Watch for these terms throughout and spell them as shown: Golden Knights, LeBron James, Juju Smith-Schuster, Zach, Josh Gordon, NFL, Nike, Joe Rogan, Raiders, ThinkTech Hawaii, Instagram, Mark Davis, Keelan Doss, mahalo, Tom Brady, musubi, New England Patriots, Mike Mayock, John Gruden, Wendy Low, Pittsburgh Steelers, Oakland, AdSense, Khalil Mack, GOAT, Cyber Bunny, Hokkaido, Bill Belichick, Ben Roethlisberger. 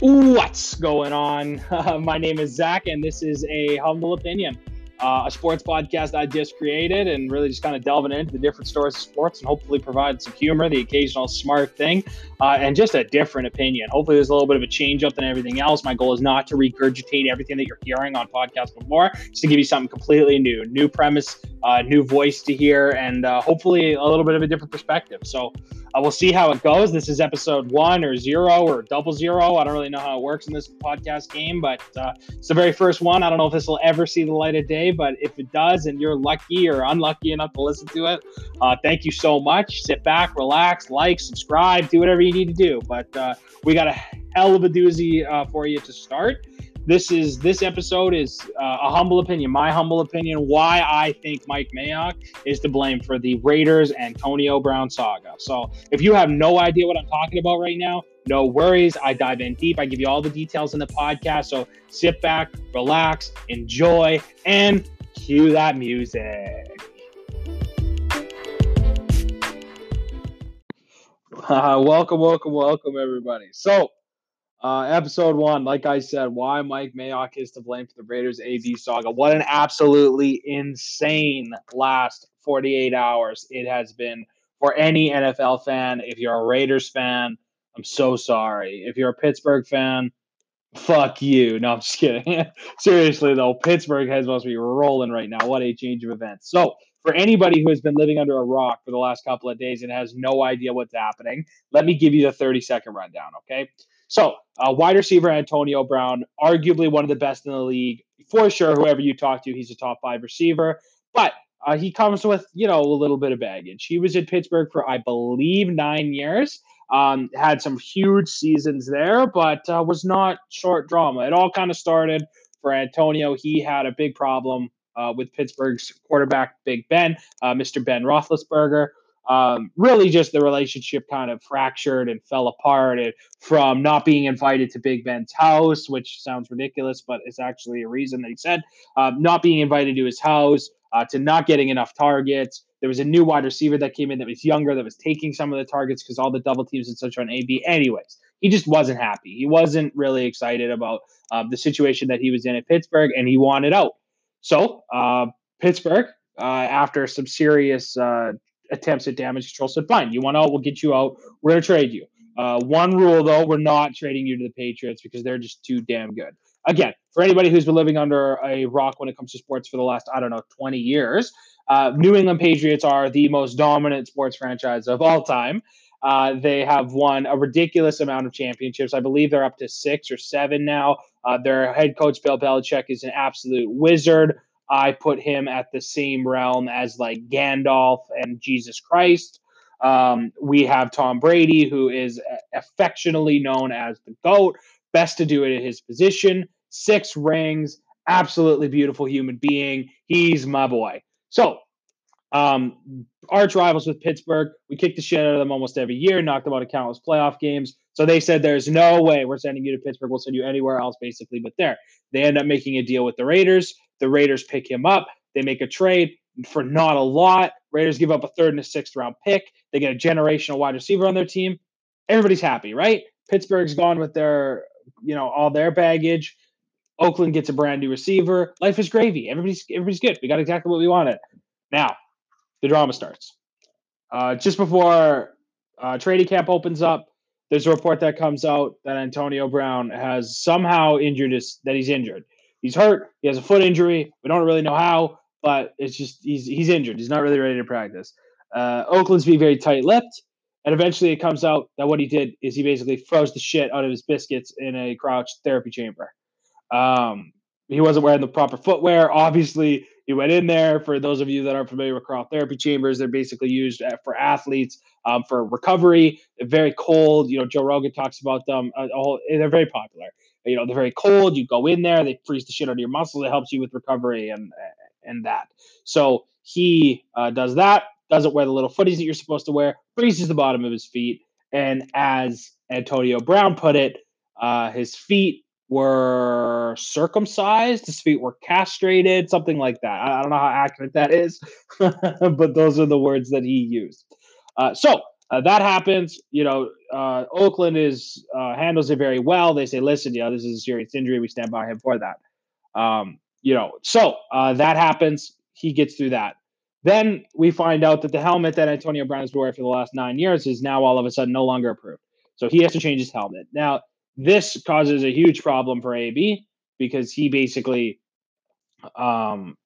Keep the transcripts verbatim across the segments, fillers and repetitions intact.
What's going on? Uh, my name is Zach, and this is a Humble Opinion, uh, a sports podcast I just created, and really just kind of delving into the different stories of sports and hopefully provide some humor, the occasional smart thing, uh, and just a different opinion. Hopefully there's a little bit of a change up than everything else. My goal is not to regurgitate everything that you're hearing on podcasts before, just to give you something completely new, new premise, uh, new voice to hear, and uh, hopefully a little bit of a different perspective. So Uh, we'll see how it goes. This is episode one or zero or double zero. I don't really know how it works in this podcast game, but uh, it's the very first one. I don't know if this will ever see the light of day, but if it does and you're lucky or unlucky enough to listen to it, uh, thank you so much. Sit back, relax, like, subscribe, do whatever you need to do. But uh, we got a hell of a doozy uh, for you to start. This is this episode is uh, a humble opinion, my humble opinion, why I think Mike Mayock is to blame for the Raiders Antonio Brown saga. So if you have no idea what I'm talking about right now, no worries. I dive in deep. I give you all the details in the podcast. So sit back, relax, enjoy, and cue that music. Uh, welcome, welcome, welcome, everybody. So. Uh, episode one, like I said, why Mike Mayock is to blame for the Raiders A B saga. What an absolutely insane last forty-eight hours it has been for any N F L fan. If you're a Raiders fan, I'm so sorry. If you're a Pittsburgh fan, fuck you. No, I'm just kidding. Seriously, though, Pittsburgh has must be rolling right now. What a change of events. So, for anybody who has been living under a rock for the last couple of days and has no idea what's happening, let me give you the thirty-second rundown, okay? So, uh, wide receiver Antonio Brown, arguably one of the best in the league. For sure, whoever you talk to, he's a top five receiver. But uh, he comes with, you know, a little bit of baggage. He was in Pittsburgh for, I believe, nine years. Um, had some huge seasons there, but uh, was not short drama. It all kind of started for Antonio. He had a big problem uh, with Pittsburgh's quarterback, Big Ben, uh, Mister Ben Roethlisberger. Um, really just the relationship kind of fractured and fell apart, and from not being invited to Big Ben's house, which sounds ridiculous, but it's actually a reason that he said, um, not being invited to his house, uh, to not getting enough targets. There was a new wide receiver that came in that was younger, that was taking some of the targets because all the double teams and such on A B. Anyways, he just wasn't happy. He wasn't really excited about uh, the situation that he was in at Pittsburgh, and he wanted out. So uh, Pittsburgh, uh, after some serious uh attempts at damage control said, fine, you want out, we'll get you out. We're going to trade you. Uh, one rule, though, we're not trading you to the Patriots because they're just too damn good. Again, for anybody who's been living under a rock when it comes to sports for the last, I don't know, twenty years, uh, New England Patriots are the most dominant sports franchise of all time. Uh, they have won a ridiculous amount of championships. I believe they're up to six or seven now. Uh, their head coach, Bill Belichick, is an absolute wizard. I put him at the same realm as like Gandalf and Jesus Christ. Um, we have Tom Brady, who is affectionately known as the GOAT, best to do it at his position, six rings, absolutely beautiful human being. He's my boy. So um, arch rivals with Pittsburgh, we kick the shit out of them almost every year, knock them out of countless playoff games. So they said, there's no way we're sending you to Pittsburgh. We'll send you anywhere else, basically, but there. They end up making a deal with the Raiders. The Raiders pick him up. They make a trade for not a lot. Raiders give up a third and a sixth round pick. They get a generational wide receiver on their team. Everybody's happy, right? Pittsburgh's gone with their, you know, all their baggage. Oakland gets a brand new receiver. Life is gravy. Everybody's everybody's good. We got exactly what we wanted. Now, the drama starts. Uh, just before uh, trading camp opens up, there's a report that comes out that Antonio Brown has somehow injured his, that he's injured. He's hurt. He has a foot injury. We don't really know how, but it's just he's he's injured. He's not really ready to practice. Uh, Oakland's being very tight-lipped, and eventually it comes out that what he did is he basically froze the shit out of his biscuits in a crouched therapy chamber. Um, he wasn't wearing the proper footwear. Obviously, he went in there. For those of you that aren't familiar with crouched therapy chambers, they're basically used for athletes um, for recovery. They're very cold. You know, Joe Rogan talks about them. A whole, they're very popular. You know, they're very cold. You go in there, they freeze the shit out of your muscles. It helps you with recovery and and that. So he uh, does that, doesn't wear the little footies that you're supposed to wear, freezes the bottom of his feet. And as Antonio Brown put it, uh, his feet were circumcised. His feet were castrated, something like that. I, I don't know how accurate that is, but those are the words that he used. Uh, so Uh, that happens, you know, uh, Oakland is uh, handles it very well. They say, listen, you know, this is a serious injury. We stand by him for that. Um, you know, so uh, that happens. He gets through that. Then we find out that the helmet that Antonio Brown has worn for the last nine years is now all of a sudden no longer approved. So he has to change his helmet. Now, this causes a huge problem for A B because he basically, um,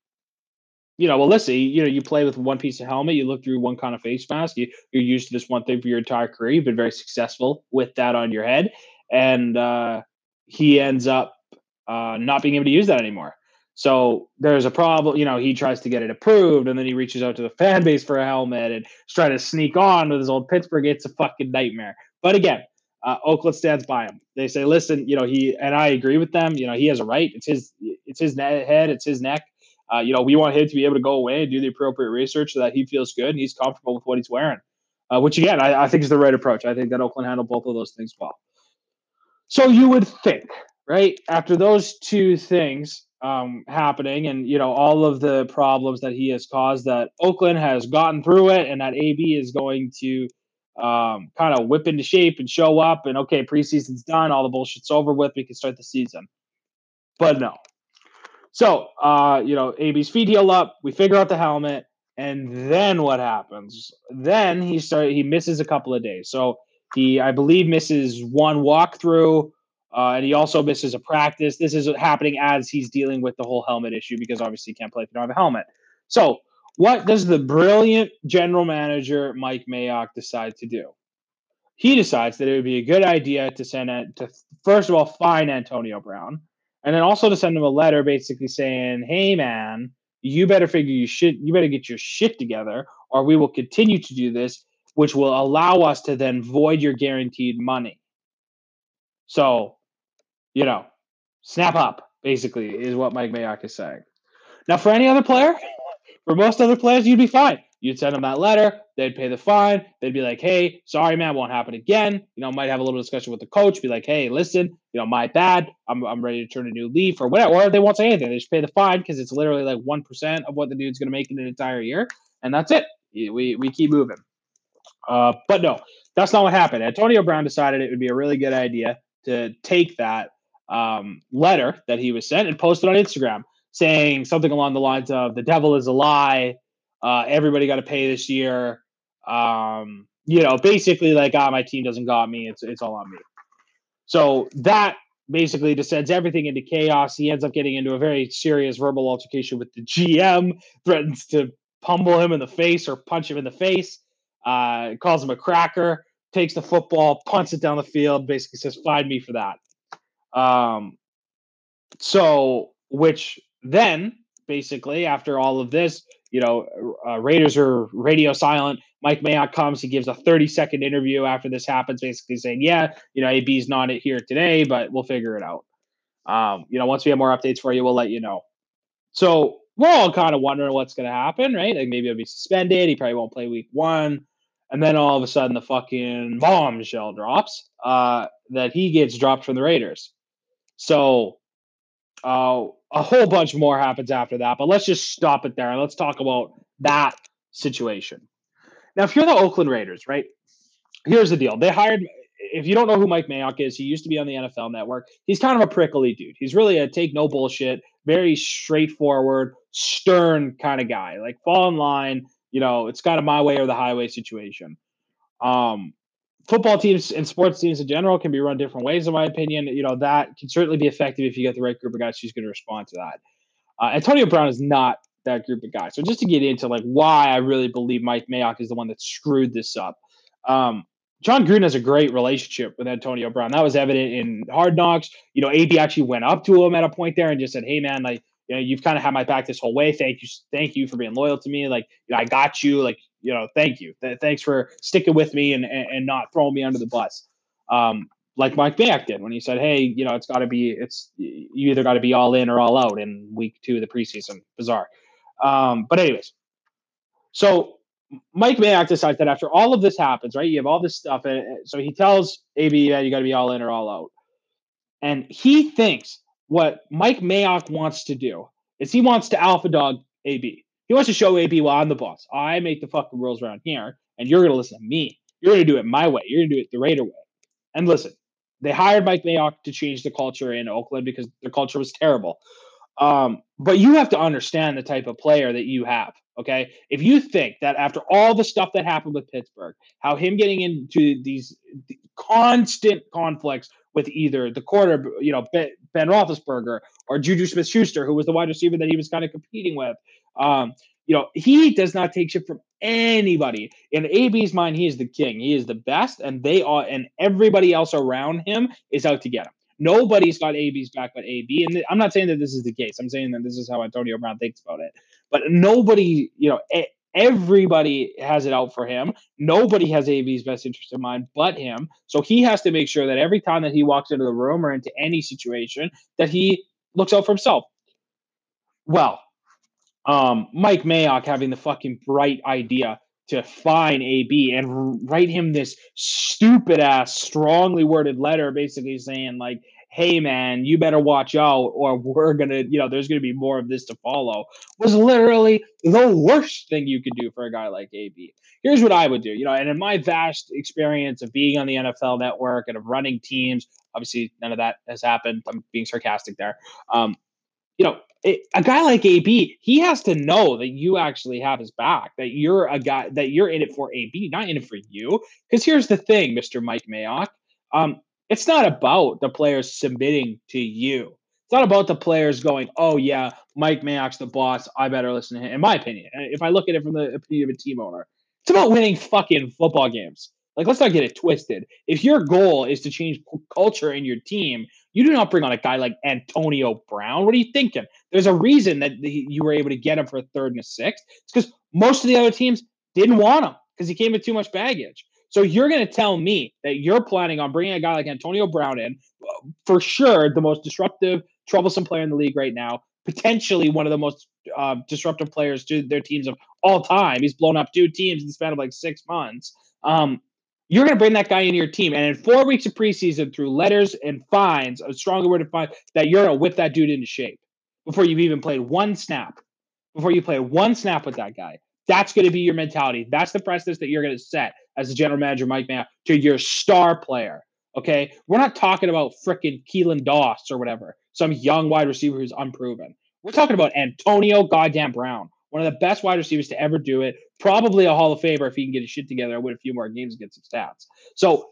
you know, well, listen, you know, you play with one piece of helmet, you look through one kind of face mask, you, you're used to this one thing for your entire career. You've been very successful with that on your head. And uh, he ends up uh, not being able to use that anymore. So there's a problem, you know, he tries to get it approved and then he reaches out to the fan base for a helmet and trying to sneak on with his old Pittsburgh. It's a fucking nightmare. But again, uh, Oakland stands by him. They say, listen, you know, he, and I agree with them, you know, he has a right. It's his, it's his ne- head. It's his neck. Uh, you know, we want him to be able to go away and do the appropriate research so that he feels good and he's comfortable with what he's wearing, uh, which again, I, I think is the right approach. I think that Oakland handled both of those things well. So you would think, right, after those two things, Um, happening and, you know, all of the problems that he has caused, that Oakland has gotten through it and that A B is going to um, kind of whip into shape and show up and, okay, preseason's done, all the bullshit's over with, we can start the season. But no. So, uh, you know, A B's feet heal up, we figure out the helmet, and then what happens? Then he start, he misses a couple of days. So he, I believe, misses one walkthrough, Uh, and he also misses a practice. This is happening as he's dealing with the whole helmet issue because obviously you can't play if you don't have a helmet. So what does the brilliant general manager, Mike Mayock, decide to do? He decides that it would be a good idea to send it to, first of all, fine Antonio Brown, and then also to send him a letter basically saying, hey, man, you better figure you shit, you better get your shit together or we will continue to do this, which will allow us to then void your guaranteed money. So, you know, snap up, basically, is what Mike Mayock is saying. Now, for any other player, for most other players, you'd be fine. You'd send them that letter. They'd pay the fine. They'd be like, hey, sorry, man, won't happen again. You know, might have a little discussion with the coach. Be like, hey, listen, you know, my bad. I'm I'm ready to turn a new leaf or whatever. Or they won't say anything. They just pay the fine because it's literally like one percent of what the dude's going to make in an entire year. And that's it. We, we keep moving. Uh, but no, that's not what happened. Antonio Brown decided it would be a really good idea to take that Um, letter that he was sent and posted on Instagram saying something along the lines of the devil is a lie. Uh, everybody got to pay this year. Um, you know, basically like, ah, oh, my team doesn't got me. It's, it's all on me. So that basically just sends everything into chaos. He ends up getting into a very serious verbal altercation with the G M, threatens to pummel him in the face or punch him in the face, uh, calls him a cracker, takes the football, punts it down the field, basically says, fine me for that. Um, so, which then basically after all of this, you know, uh, Raiders are radio silent. Mike Mayock comes, he gives a thirty second interview after this happens, basically saying, yeah, you know, A B's not here today, but we'll figure it out. Um, you know, once we have more updates for you, we'll let you know. So we're all kind of wondering what's going to happen, right? Like maybe he'll be suspended. He probably won't play week one. And then all of a sudden the fucking bombshell drops, uh, that he gets dropped from the Raiders. So uh, a whole bunch more happens after that, but let's just stop it there and let's talk about that situation. Now, if you're the Oakland Raiders, right, here's the deal. They hired, if you don't know who Mike Mayock is, he used to be on the N F L Network. He's kind of a prickly dude. He's really a take no bullshit, very straightforward, stern kind of guy, like fall in line. You know, it's kind of my way or the highway situation. Um, Football teams and sports teams in general can be run different ways, in my opinion. You know, that can certainly be effective if you get the right group of guys who's going to respond to that. Uh, Antonio Brown is not that group of guys. So just to get into, like, why I really believe Mike Mayock is the one that screwed this up. Um, John Gruden has a great relationship with Antonio Brown. That was evident in Hard Knocks. You know, A B actually went up to him at a point there and just said, hey, man, like, you know, you've kind of had my back this whole way. Thank you. Thank you for being loyal to me. Like, you know, I got you. Like, you know, thank you. Th- thanks for sticking with me and, and, and not throwing me under the bus. Um, like Mike Mayock did when he said, hey, you know, it's got to be, it's, you either got to be all in or all out in week two of the preseason. Bizarre. Um, but anyways, so Mike Mayock decides that after all of this happens, right, you have all this stuff. And so he tells A B, yeah, you got to be all in or all out. And he thinks what Mike Mayock wants to do is he wants to alpha dog A B. He wants to show A B, well, I'm the boss. I make the fucking rules around here, and you're going to listen to me. You're going to do it my way. You're going to do it the Raider way. And listen, they hired Mike Mayock to change the culture in Oakland because their culture was terrible. Um, but you have to understand the type of player that you have, okay? If you think that after all the stuff that happened with Pittsburgh, how him getting into these constant conflicts with either the quarter, you know, Ben, Ben Roethlisberger or Juju Smith-Schuster, who was the wide receiver that he was kind of competing with, um, you know, he does not take shit from anybody. In A B's mind, he is the king. He is the best, and they are, and everybody else around him is out to get him. Nobody's got A B's back but A B. And I'm not saying that this is the case. I'm saying that this is how Antonio Brown thinks about it. But nobody, you know, everybody has it out for him. Nobody has A B's best interest in mind but him. So he has to make sure that every time that he walks into the room or into any situation that he looks out for himself. Well, um, Mike Mayock having the fucking bright idea to fine A B and write him this stupid ass, strongly worded letter, basically saying like, hey man, you better watch out or we're going to, you know, there's going to be more of this to follow, was literally the worst thing you could do for a guy like A B. Here's what I would do, you know, and in my vast experience of being on the N F L Network and of running teams, obviously none of that has happened. I'm being sarcastic there. Um, you know, it, a guy like A B, he has to know that you actually have his back, that you're a guy, that you're in it for A B, not in it for you. Because here's the thing, Mister Mike Mayock, um, it's not about the players submitting to you. It's not about the players going, oh, yeah, Mike Mayock's the boss. I better listen to him, in my opinion. If I look at it from the opinion of a team owner, it's about winning fucking football games. Like, let's not get it twisted. If your goal is to change culture in your team, you do not bring on a guy like Antonio Brown. What are you thinking? There's a reason that he, you were able to get him for a third and a sixth. It's because most of the other teams didn't want him because he came with too much baggage. So you're going to tell me that you're planning on bringing a guy like Antonio Brown in, for sure the most disruptive, troublesome player in the league right now, potentially one of the most uh, disruptive players to their teams of all time. He's blown up two teams in the span of like six months. Um, You're going to bring that guy into your team. And in four weeks of preseason, through letters and fines, a stronger word to find, that you're going to whip that dude into shape before you've even played one snap, before you play one snap with that guy. That's going to be your mentality. That's the precedent that you're going to set as the general manager, Mike Mayock, to your star player. Okay? We're not talking about freaking Keelan Doss or whatever, some young wide receiver who's unproven. We're talking about Antonio goddamn Brown, one of the best wide receivers to ever do it, probably a Hall of Famer if he can get his shit together and win a few more games and get some stats. So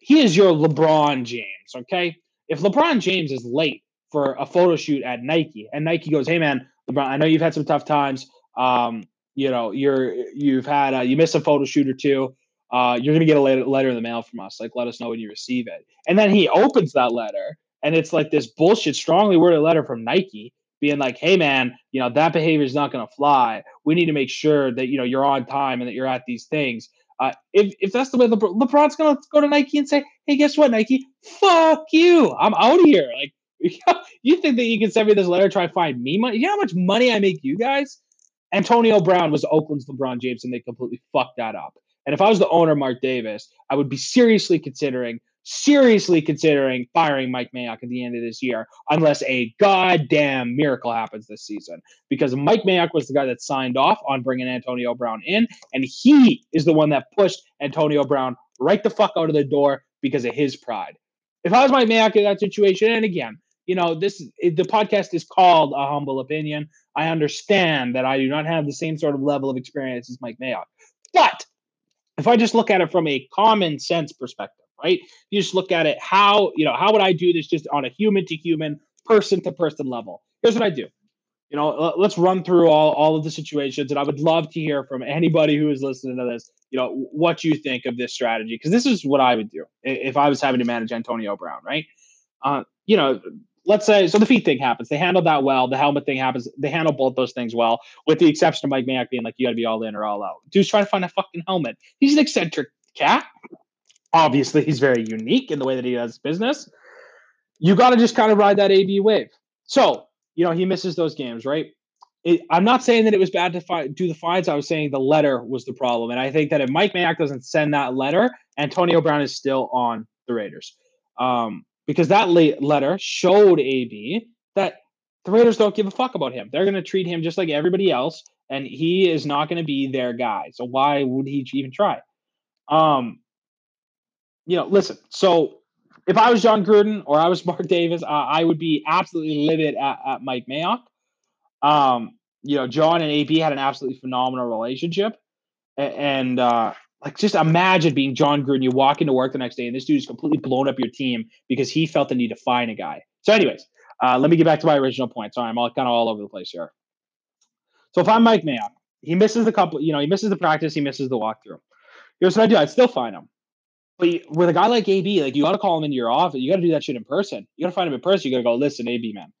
he is your LeBron James, okay? If LeBron James is late for a photo shoot at Nike and Nike goes, hey, man, LeBron, I know you've had some tough times. Um, you know, you're, you've had, uh, you missed a photo shoot or two. Uh, you're going to get a letter in the mail from us. Like, let us know when you receive it. And then he opens that letter and it's like this bullshit, strongly worded letter from Nike, being like, hey, man, you know, that behavior is not going to fly. We need to make sure that, you know, you're on time and that you're at these things. Uh, if if that's the way LeBron, LeBron's going to go to Nike and say, hey, guess what, Nike? Fuck you. I'm out of here. Like, you think that you can send me this letter and try to find me money? You know how much money I make you guys? Antonio Brown was Oakland's LeBron James, and they completely fucked that up. And if I was the owner, Mark Davis, I would be seriously considering seriously considering firing Mike Mayock at the end of this year, unless a goddamn miracle happens this season. Because Mike Mayock was the guy that signed off on bringing Antonio Brown in, and he is the one that pushed Antonio Brown right the fuck out of the door because of his pride. If I was Mike Mayock in that situation, and again, you know, this it, the podcast is called A Humble Opinion. I understand that I do not have the same sort of level of experience as Mike Mayock. But if I just look at it from a common sense perspective, right? You just look at it, how, you know, how would I do this just on a human to human, person to person level? Here's what I do. You know, let's run through all, all of the situations. And I would love to hear from anybody who is listening to this, you know, what you think of this strategy. Because this is what I would do if I was having to manage Antonio Brown, right? Uh, you know, let's say, so the feet thing happens. They handled that well. The helmet thing happens. They handle both those things well, with the exception of Mike Mayock being like, you got to be all in or all out. Dude's trying to find a fucking helmet. He's an eccentric cat. Obviously, he's very unique in the way that he does business. You got to just kind of ride that A B wave. So, you know, he misses those games, right? It, I'm not saying that it was bad to fi- do the fines. I was saying the letter was the problem. And I think that if Mike Mayock doesn't send that letter, Antonio Brown is still on the Raiders. Um, because that late letter showed A B that the Raiders don't give a fuck about him. They're going to treat him just like everybody else, and he is not going to be their guy. So why would he even try? Um, you know, listen, so if I was John Gruden or I was Mark Davis, uh, I would be absolutely livid at, at Mike Mayock. Um, you know, John and A B had an absolutely phenomenal relationship. And, and uh, like, just imagine being John Gruden. You walk into work the next day and this dude has completely blown up your team because he felt the need to find a guy. So anyways, uh, let me get back to my original point. Sorry, I'm all kind of all over the place here. So if I'm Mike Mayock, he misses the couple, you know, he misses the practice, he misses the walkthrough. Here's what I do. I'd still find him. But with a guy like A B, like, you got to call him into your office. You got to do that shit in person. You got to find him in person. You got to go, listen, A B, man,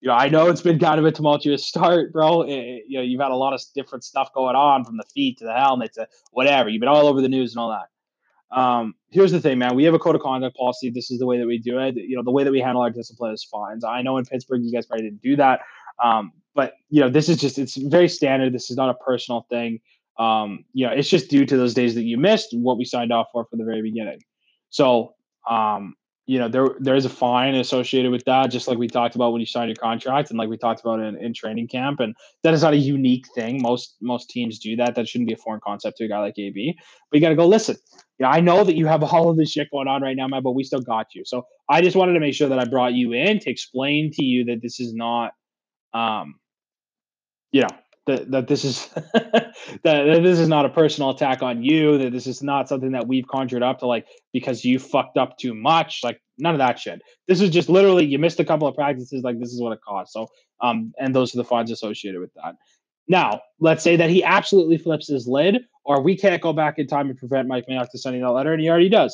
you know, I know it's been kind of a tumultuous start, bro. It, it, you know, you've had a lot of different stuff going on, from the feet to the helmet to whatever. You've been all over the news and all that. Um, here's the thing, man. We have a code of conduct policy. This is the way that we do it. You know, the way that we handle our discipline is fines. I know in Pittsburgh, you guys probably didn't do that. Um, but, you know, this is just, it's very standard. This is not a personal thing. Um, you know, it's just due to those days that you missed what we signed off for from the very beginning. So, um, you know, there there is a fine associated with that, just like we talked about when you signed your contract, and like we talked about in, in training camp. And that is not a unique thing. Most most teams do that. That shouldn't be a foreign concept to a guy like A B. But you got to go, listen, yeah, I know that you have all of this shit going on right now, man, but we still got you. So I just wanted to make sure that I brought you in to explain to you that this is not, um, you know, That, that this is that, that this is not a personal attack on you, that this is not something that we've conjured up to, like, because you fucked up too much. Like, none of that shit. This is just literally, you missed a couple of practices, like, this is what it costs. So, um, and those are the fines associated with that. Now, let's say that he absolutely flips his lid, or we can't go back in time and prevent Mike Mayock from sending that letter, and he already does.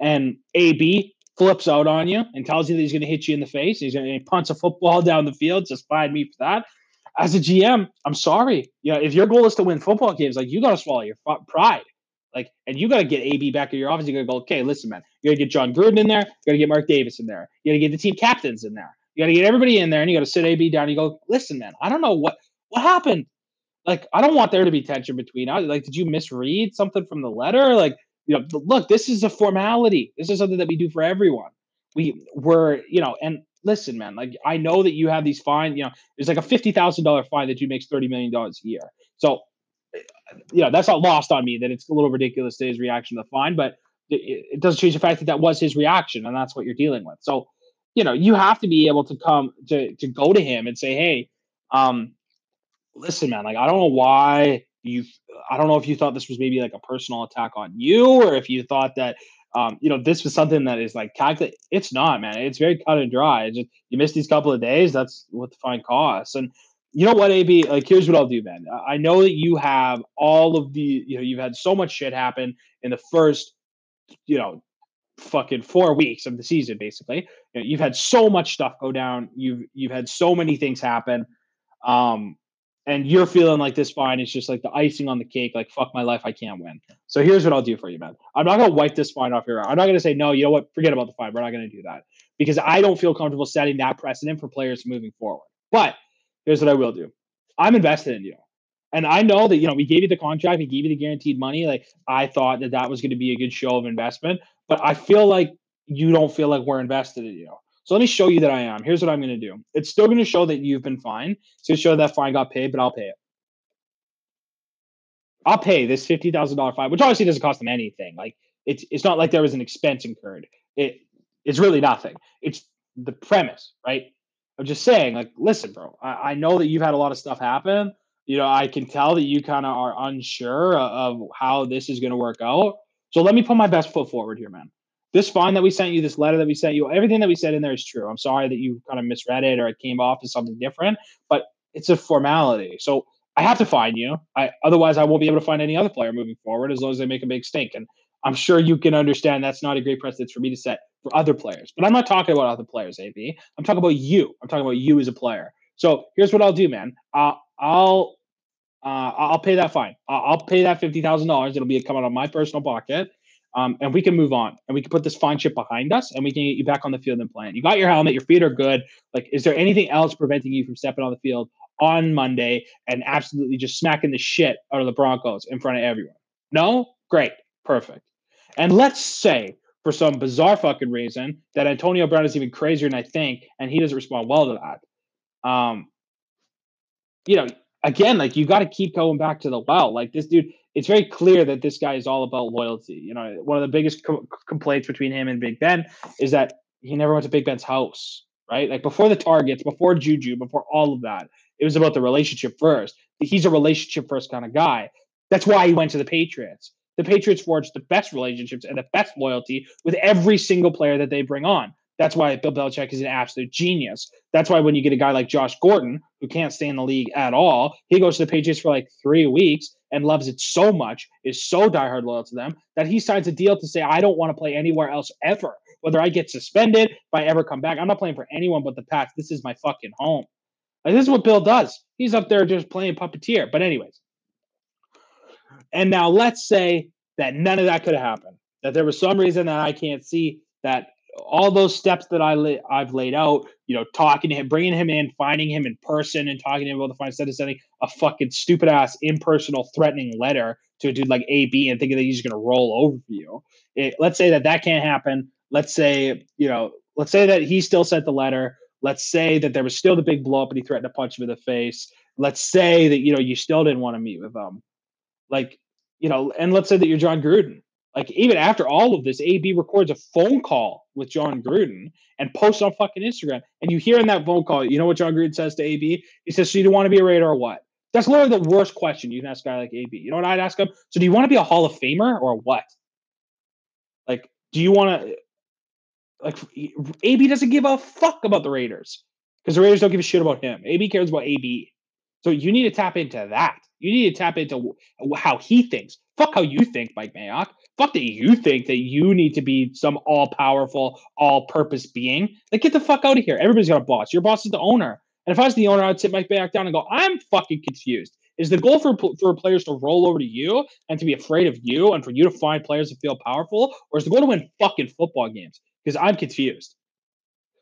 And A B flips out on you and tells you that he's going to hit you in the face. He's going to punch a football down the field. Just fine me for that. As a G M, I'm sorry. You know, if your goal is to win football games, like, you got to swallow your f- pride. Like, and you got to get A B back in your office. You got to go, okay, listen, man, you got to get John Gruden in there. You got to get Mark Davis in there. You got to get the team captains in there. You got to get everybody in there, and you got to sit A B down. And you go, listen, man, I don't know what, what happened. Like, I don't want there to be tension between us. Like, did you misread something from the letter? Like, you know, look, this is a formality. This is something that we do for everyone. We were, you know, and listen, man, like, I know that you have these fines, you know, there's like a fifty thousand dollars fine that you make thirty million dollars a year. So, you know, that's not lost on me that it's a little ridiculous to his reaction to the fine, but it, it doesn't change the fact that that was his reaction and that's what you're dealing with. So, you know, you have to be able to come to, to go to him and say, hey, um, listen, man, like, I don't know why you, I don't know if you thought this was maybe like a personal attack on you, or if you thought that, Um, you know, this was something that is like calculated. It's not, man. It's very cut and dry. Just, you miss these couple of days, that's what the fine costs. And you know what, A B? Like, here's what I'll do, man. I know that you have all of the, you know, you've had so much shit happen in the first, you know, fucking four weeks of the season, basically. You know, you've had so much stuff go down. You've, you've had so many things happen. Um, and you're feeling like this fine is just like the icing on the cake. Like, fuck my life, I can't win. So here's what I'll do for you, man. I'm not going to wipe this fine off your. I'm not going to say, no, you know what? Forget about the fine. We're not going to do that, because I don't feel comfortable setting that precedent for players moving forward. But here's what I will do. I'm invested in you. And I know that, you know, we gave you the contract. We gave you the guaranteed money. Like, I thought that that was going to be a good show of investment, but I feel like you don't feel like we're invested in you. So let me show you that I am. Here's what I'm going to do. It's still going to show that you've been fined. It's going to show that fine got paid, but I'll pay it. I'll pay this fifty thousand dollars fine, which obviously doesn't cost them anything. Like, it's it's not like there was an expense incurred. It It's really nothing. It's the premise, right? I'm just saying, like, listen, bro, I, I know that you've had a lot of stuff happen. You know, I can tell that you kind of are unsure of, of how this is going to work out. So let me put my best foot forward here, man. This fine that we sent you, this letter that we sent you, everything that we said in there is true. I'm sorry that you kind of misread it or it came off as something different, but it's a formality. So I have to fine you. I, otherwise, I won't be able to find any other player moving forward as long as they make a big stink. And I'm sure you can understand that's not a great precedent for me to set for other players. But I'm not talking about other players, A B. I'm talking about you. I'm talking about you as a player. So here's what I'll do, man. Uh, I'll uh, I'll pay that fine. Uh, I'll pay that fifty thousand dollars. It'll be coming out of my personal pocket. Um, and we can move on, and we can put this fine shit behind us, and we can get you back on the field and playing. You got your helmet, your feet are good. Like, is there anything else preventing you from stepping on the field on Monday and absolutely just smacking the shit out of the Broncos in front of everyone? No? Great. Perfect. And let's say, for some bizarre fucking reason, that Antonio Brown is even crazier than I think, and he doesn't respond well to that. Um, you know, again, like, you got to keep going back to the well. Like, this dude, it's very clear that this guy is all about loyalty. You know, one of the biggest co- complaints between him and Big Ben is that he never went to Big Ben's house, right? Like before the targets, before Juju, before all of that, it was about the relationship first. He's a relationship first kind of guy. That's why he went to the Patriots. The Patriots forge the best relationships and the best loyalty with every single player that they bring on. That's why Bill Belichick is an absolute genius. That's why when you get a guy like Josh Gordon, who can't stay in the league at all, he goes to the Patriots for like three weeks and loves it so much, is so diehard loyal to them, that he signs a deal to say, I don't want to play anywhere else ever. Whether I get suspended, if I ever come back, I'm not playing for anyone but the Pats. This is my fucking home. Like, this is what Bill does. He's up there just playing puppeteer. But anyways. And now let's say that none of that could have happened, that there was some reason that I can't see, that all those steps that I la- I've laid out, you know, talking to him, bringing him in, finding him in person and talking to him about the fine, instead of sending a fucking stupid ass impersonal threatening letter to a dude like A B and thinking that he's going to roll over you. It, let's say that that can't happen. Let's say, you know, let's say that he still sent the letter. Let's say that there was still the big blow up and he threatened to punch him in the face. Let's say that, you know, you still didn't want to meet with him. Like, you know, and let's say that you're John Gruden. Like, even after all of this, A B records a phone call with John Gruden and posts on fucking Instagram. And you hear in that phone call, you know what John Gruden says to A B? He says, so you don't want to be a Raider or what? That's literally the worst question you can ask a guy like A B. You know what I'd ask him? So do you want to be a Hall of Famer or what? Like, do you want to... Like, A B doesn't give a fuck about the Raiders because the Raiders don't give a shit about him. A B cares about A B. So you need to tap into that. You need to tap into how he thinks. Fuck how you think, Mike Mayock. Fuck that you think that you need to be some all-powerful, all-purpose being. Like, get the fuck out of here. Everybody's got a boss. Your boss is the owner. And if I was the owner, I'd sit Mike Mayock down and go, I'm fucking confused. Is the goal for, for players to roll over to you and to be afraid of you and for you to find players that feel powerful? Or is the goal to win fucking football games? Because I'm confused.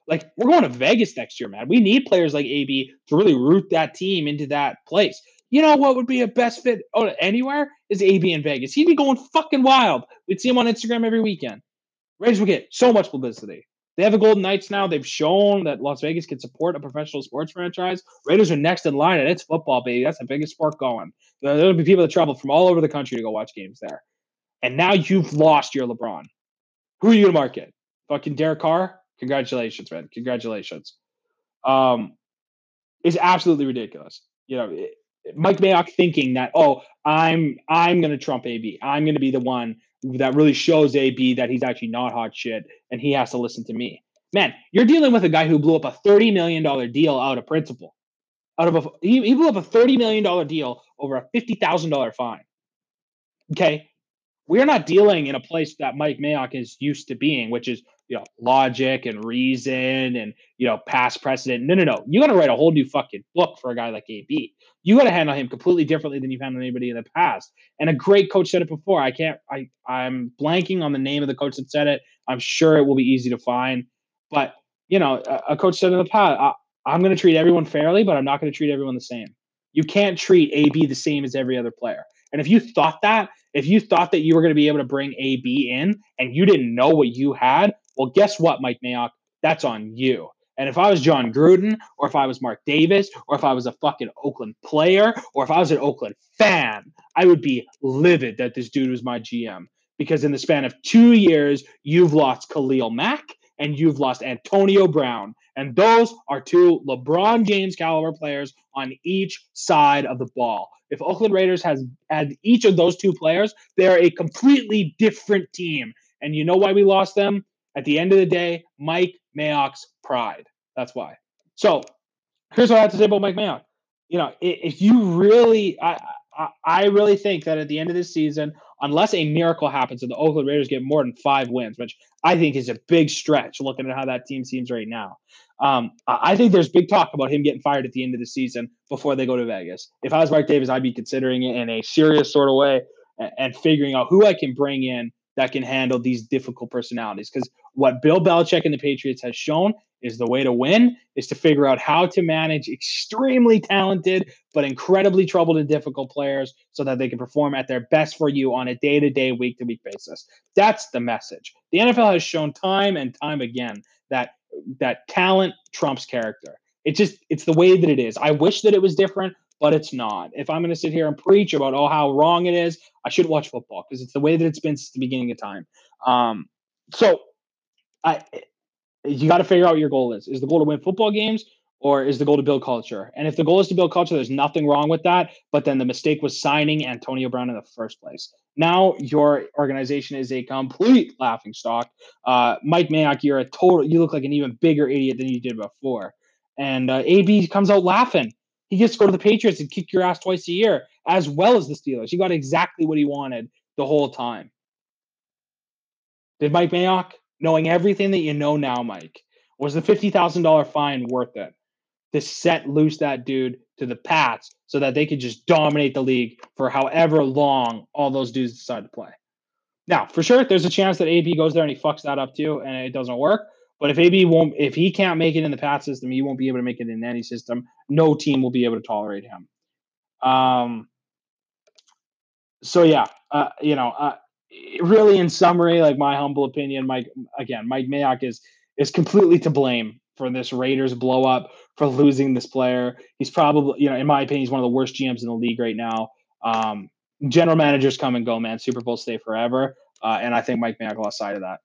Like, we're going to Vegas next year, man. We need players like A B to really root that team into that place. You know what would be a best fit oh, anywhere is A B in Vegas. He'd be going fucking wild. We'd see him on Instagram every weekend. Raiders would get so much publicity. They have the Golden Knights now. They've shown that Las Vegas can support a professional sports franchise. Raiders are next in line, and it's football, baby. That's the biggest sport going. There'll be people that travel from all over the country to go watch games there. And now you've lost your LeBron. Who are you going to market? Fucking Derek Carr? Congratulations, man. Congratulations. Um, it's absolutely ridiculous. You know, it, Mike Mayock thinking that, oh, I'm I'm going to trump A B. I'm going to be the one that really shows A B that he's actually not hot shit and he has to listen to me. Man, you're dealing with a guy who blew up a thirty million dollars deal out of principle. Out of a, he, he blew up a thirty million dollars deal over a fifty thousand dollars fine. Okay? We're not dealing in a place that Mike Mayock is used to being, which is, you know, logic and reason and, you know, past precedent. No, no, no. You got to write a whole new fucking book for a guy like A B. You got to handle him completely differently than you've handled anybody in the past. And a great coach said it before. I can't, I, I'm blanking on the name of the coach that said it. I'm sure it will be easy to find. But, you know, a, a coach said in the past, I, I'm going to treat everyone fairly, but I'm not going to treat everyone the same. You can't treat A B the same as every other player. And if you thought that, if you thought that you were going to be able to bring A B in and you didn't know what you had, well, guess what, Mike Mayock? That's on you. And if I was John Gruden, or if I was Mark Davis, or if I was a fucking Oakland player, or if I was an Oakland fan, I would be livid that this dude was my G M. Because in the span of two years, you've lost Khalil Mack, and you've lost Antonio Brown. And those are two LeBron James caliber players on each side of the ball. If Oakland Raiders has had each of those two players, they're a completely different team. And you know why we lost them? At the end of the day, Mike Mayock's pride. That's why. So here's what I have to say about Mike Mayock. You know, if you really, I, I, I really think that at the end of this season, unless a miracle happens and the Oakland Raiders get more than five wins, which I think is a big stretch looking at how that team seems right now. Um, I think there's big talk about him getting fired at the end of the season before they go to Vegas. If I was Mark Davis, I'd be considering it in a serious sort of way and, and figuring out who I can bring in that can handle these difficult personalities. Because what Bill Belichick and the Patriots has shown is the way to win is to figure out how to manage extremely talented but incredibly troubled and difficult players so that they can perform at their best for you on a day-to-day, week-to-week basis. That's the message. The N F L has shown time and time again that that talent trumps character. It just it's the way that it is. I wish that it was different, but it's not. If I'm going to sit here and preach about, oh, how wrong it is, I should watch football because it's the way that it's been since the beginning of time. Um, so I, you got to figure out what your goal is. Is the goal to win football games or is the goal to build culture? And if the goal is to build culture, there's nothing wrong with that. But then the mistake was signing Antonio Brown in the first place. Now your organization is a complete laughingstock. Uh, Mike Mayock, you're a total, you look like an even bigger idiot than you did before. And uh, A B comes out laughing. He gets to go to the Patriots and kick your ass twice a year, as well as the Steelers. He got exactly what he wanted the whole time. Did Mike Mayock, knowing everything that you know now, Mike, was the fifty thousand dollars fine worth it to set loose that dude to the Pats so that they could just dominate the league for however long all those dudes decide to play? Now, for sure, there's a chance that A B goes there and he fucks that up too, and it doesn't work. But if A B won't, if he can't make it in the Pat system, he won't be able to make it in any system. No team will be able to tolerate him. Um. So yeah, uh, you know, uh, really, in summary, like my humble opinion, Mike again, Mike Mayock is is completely to blame for this Raiders blow up, for losing this player. He's probably, you know, in my opinion, he's one of the worst G Ms in the league right now. Um, general managers come and go, man. Super Bowls stay forever, uh, and I think Mike Mayock lost sight of that.